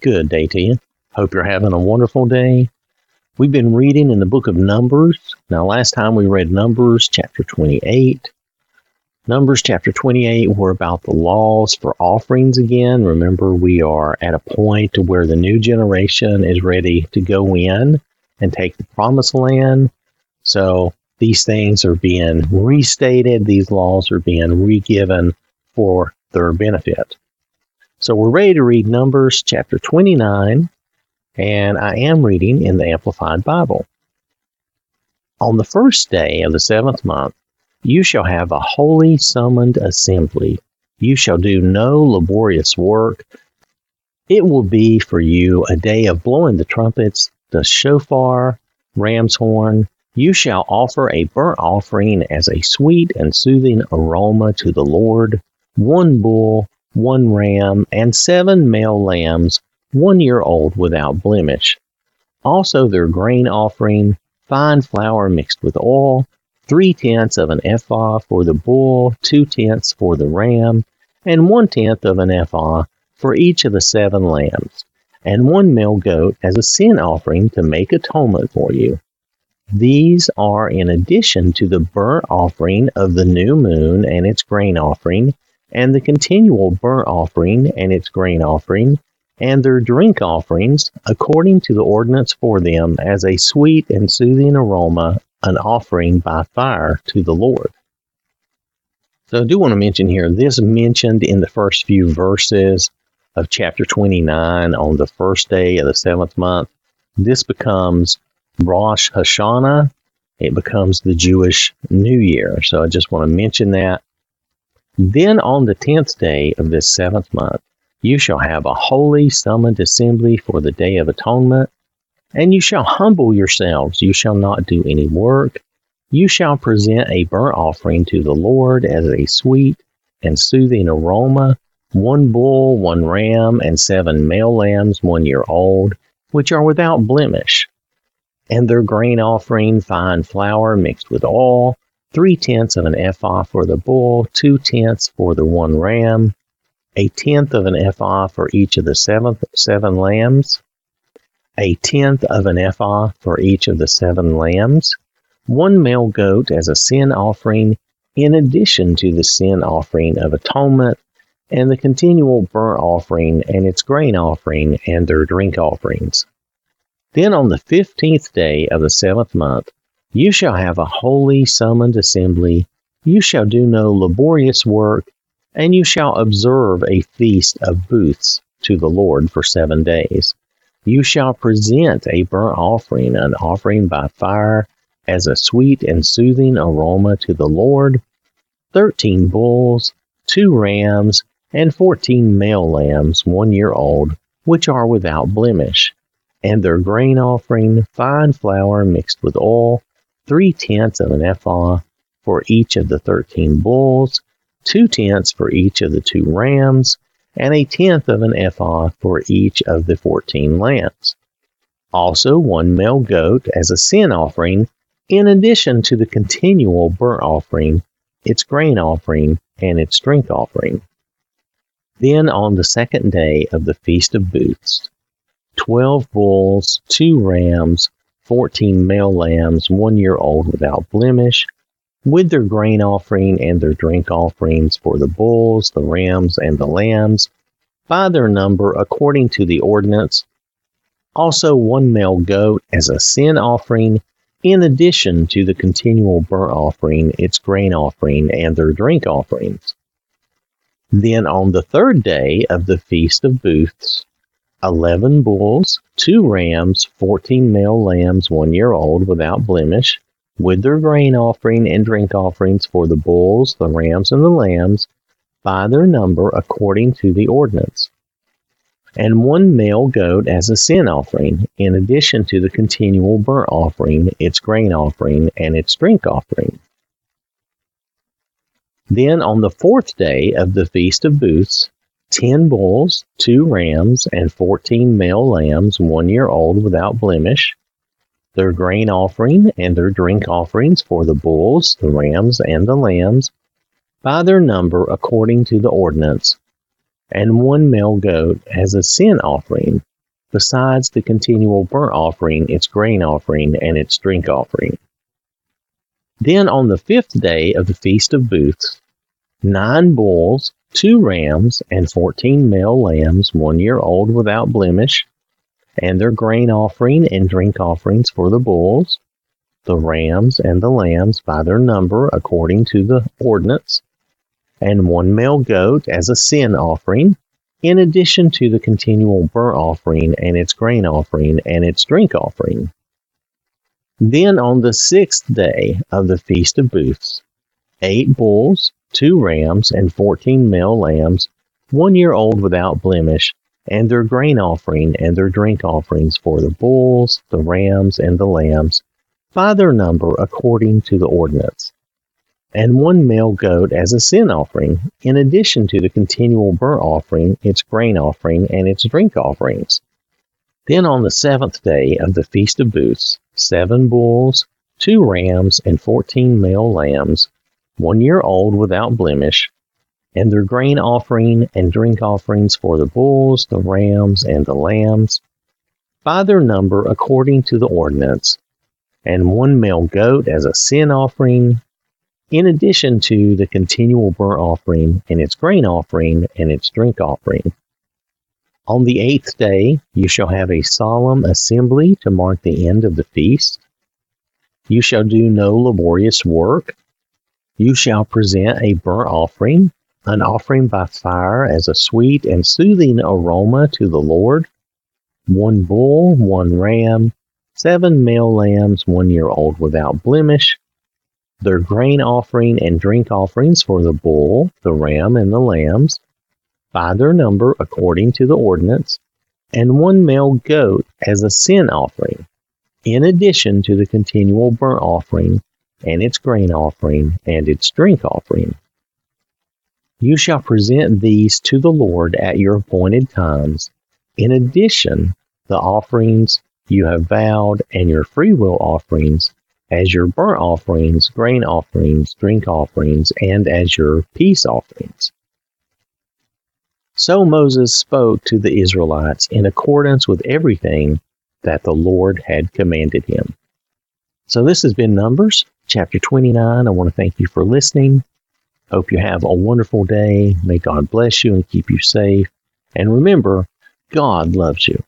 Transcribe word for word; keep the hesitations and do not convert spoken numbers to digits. Good day to you. Hope you're having a wonderful day. We've been reading in the book of Numbers. Now, last time we read Numbers chapter twenty-eight. Numbers chapter twenty-eight were about the laws for offerings again. Remember, we are at a point where the new generation is ready to go in and take the promised land. So these things are being restated. These laws are being re-given for their benefit. So we're ready to read Numbers chapter twenty-nine, and I am reading in the Amplified Bible. On the first day of the seventh month, you shall have a holy summoned assembly. You shall do no laborious work. It will be for you a day of blowing the trumpets, the shofar, ram's horn. You shall offer a burnt offering as a sweet and soothing aroma to the Lord, one bull, one ram, and seven male lambs, one year old without blemish. Also their grain offering, fine flour mixed with oil, three-tenths of an ephah for the bull, two-tenths for the ram, and one-tenth of an ephah for each of the seven lambs, and one male goat as a sin offering to make atonement for you. These are in addition to the burnt offering of the new moon and its grain offering, and the continual burnt offering and its grain offering, and their drink offerings, according to the ordinance for them, as a sweet and soothing aroma, an offering by fire to the Lord. So I do want to mention here, this mentioned in the first few verses of chapter twenty-nine on the first day of the seventh month. This becomes Rosh Hashanah. It becomes the Jewish New Year. So I just want to mention that. Then on the tenth day of this seventh month, you shall have a holy summoned assembly for the Day of Atonement, and you shall humble yourselves. You shall not do any work. You shall present a burnt offering to the Lord as a sweet and soothing aroma, one bull, one ram, and seven male lambs, one year old, which are without blemish, and their grain offering, fine flour mixed with oil, three-tenths of an ephah for the bull, two-tenths for the one ram, a tenth of an ephah for each of the seven, seven lambs, a tenth of an ephah for each of the seven lambs, one male goat as a sin offering, in addition to the sin offering of atonement, and the continual burnt offering and its grain offering and their drink offerings. Then on the fifteenth day of the seventh month, you shall have a holy summoned assembly. You shall do no laborious work, and you shall observe a feast of booths to the Lord for seven days. You shall present a burnt offering, an offering by fire, as a sweet and soothing aroma to the Lord, thirteen bulls, two rams, and fourteen male lambs, one year old, which are without blemish, and their grain offering, fine flour mixed with oil, three-tenths of an ephah for each of the thirteen bulls, two-tenths for each of the two rams, and a tenth of an ephah for each of the fourteen lambs. Also one male goat as a sin offering, in addition to the continual burnt offering, its grain offering, and its drink offering. Then on the second day of the Feast of Booths, twelve bulls, two rams, fourteen male lambs, one year old without blemish, with their grain offering and their drink offerings for the bulls, the rams, and the lambs, by their number according to the ordinance. Also one male goat as a sin offering, in addition to the continual burnt offering, its grain offering, and their drink offerings. Then on the third day of the Feast of Booths, eleven bulls, two rams, fourteen male lambs, one year old without blemish, with their grain offering and drink offerings for the bulls, the rams, and the lambs, by their number according to the ordinance. And one male goat as a sin offering, in addition to the continual burnt offering, its grain offering, and its drink offering. Then on the fourth day of the Feast of Booths, ten bulls, two rams, and fourteen male lambs, one year old without blemish, their grain offering and their drink offerings for the bulls, the rams, and the lambs, by their number according to the ordinance, and one male goat as a sin offering, besides the continual burnt offering, its grain offering, and its drink offering. Then on the fifth day of the Feast of Booths, nine bulls, two rams, and fourteen male lambs, one year old without blemish, and their grain offering and drink offerings for the bulls, the rams, and the lambs by their number according to the ordinance, and one male goat as a sin offering, in addition to the continual burnt offering and its grain offering and its drink offering. Then on the sixth day of the Feast of Booths, eight bulls, two rams, and fourteen male lambs, one year old without blemish, and their grain offering and their drink offerings for the bulls, the rams, and the lambs, by their number according to the ordinance, and one male goat as a sin offering, in addition to the continual burnt offering, its grain offering, and its drink offerings. Then on the seventh day of the Feast of Booths, seven bulls, two rams, and fourteen male lambs, one year old without blemish, and their grain offering and drink offerings for the bulls, the rams, and the lambs, by their number according to the ordinance, and one male goat as a sin offering, in addition to the continual burnt offering and its grain offering and its drink offering. On the eighth day you shall have a solemn assembly to mark the end of the feast. You shall do no laborious work. You shall present a burnt offering, an offering by fire as a sweet and soothing aroma to the Lord, one bull, one ram, seven male lambs, one year old without blemish, their grain offering and drink offerings for the bull, the ram, and the lambs, by their number according to the ordinance, and one male goat as a sin offering, in addition to the continual burnt offering, and its grain offering, and its drink offering. You shall present these to the Lord at your appointed times, in addition the offerings you have vowed, and your freewill offerings, as your burnt offerings, grain offerings, drink offerings, and as your peace offerings. So Moses spoke to the Israelites in accordance with everything that the Lord had commanded him. So this has been Numbers chapter twenty-nine. I want to thank you for listening. Hope you have a wonderful day. May God bless you and keep you safe. And remember, God loves you.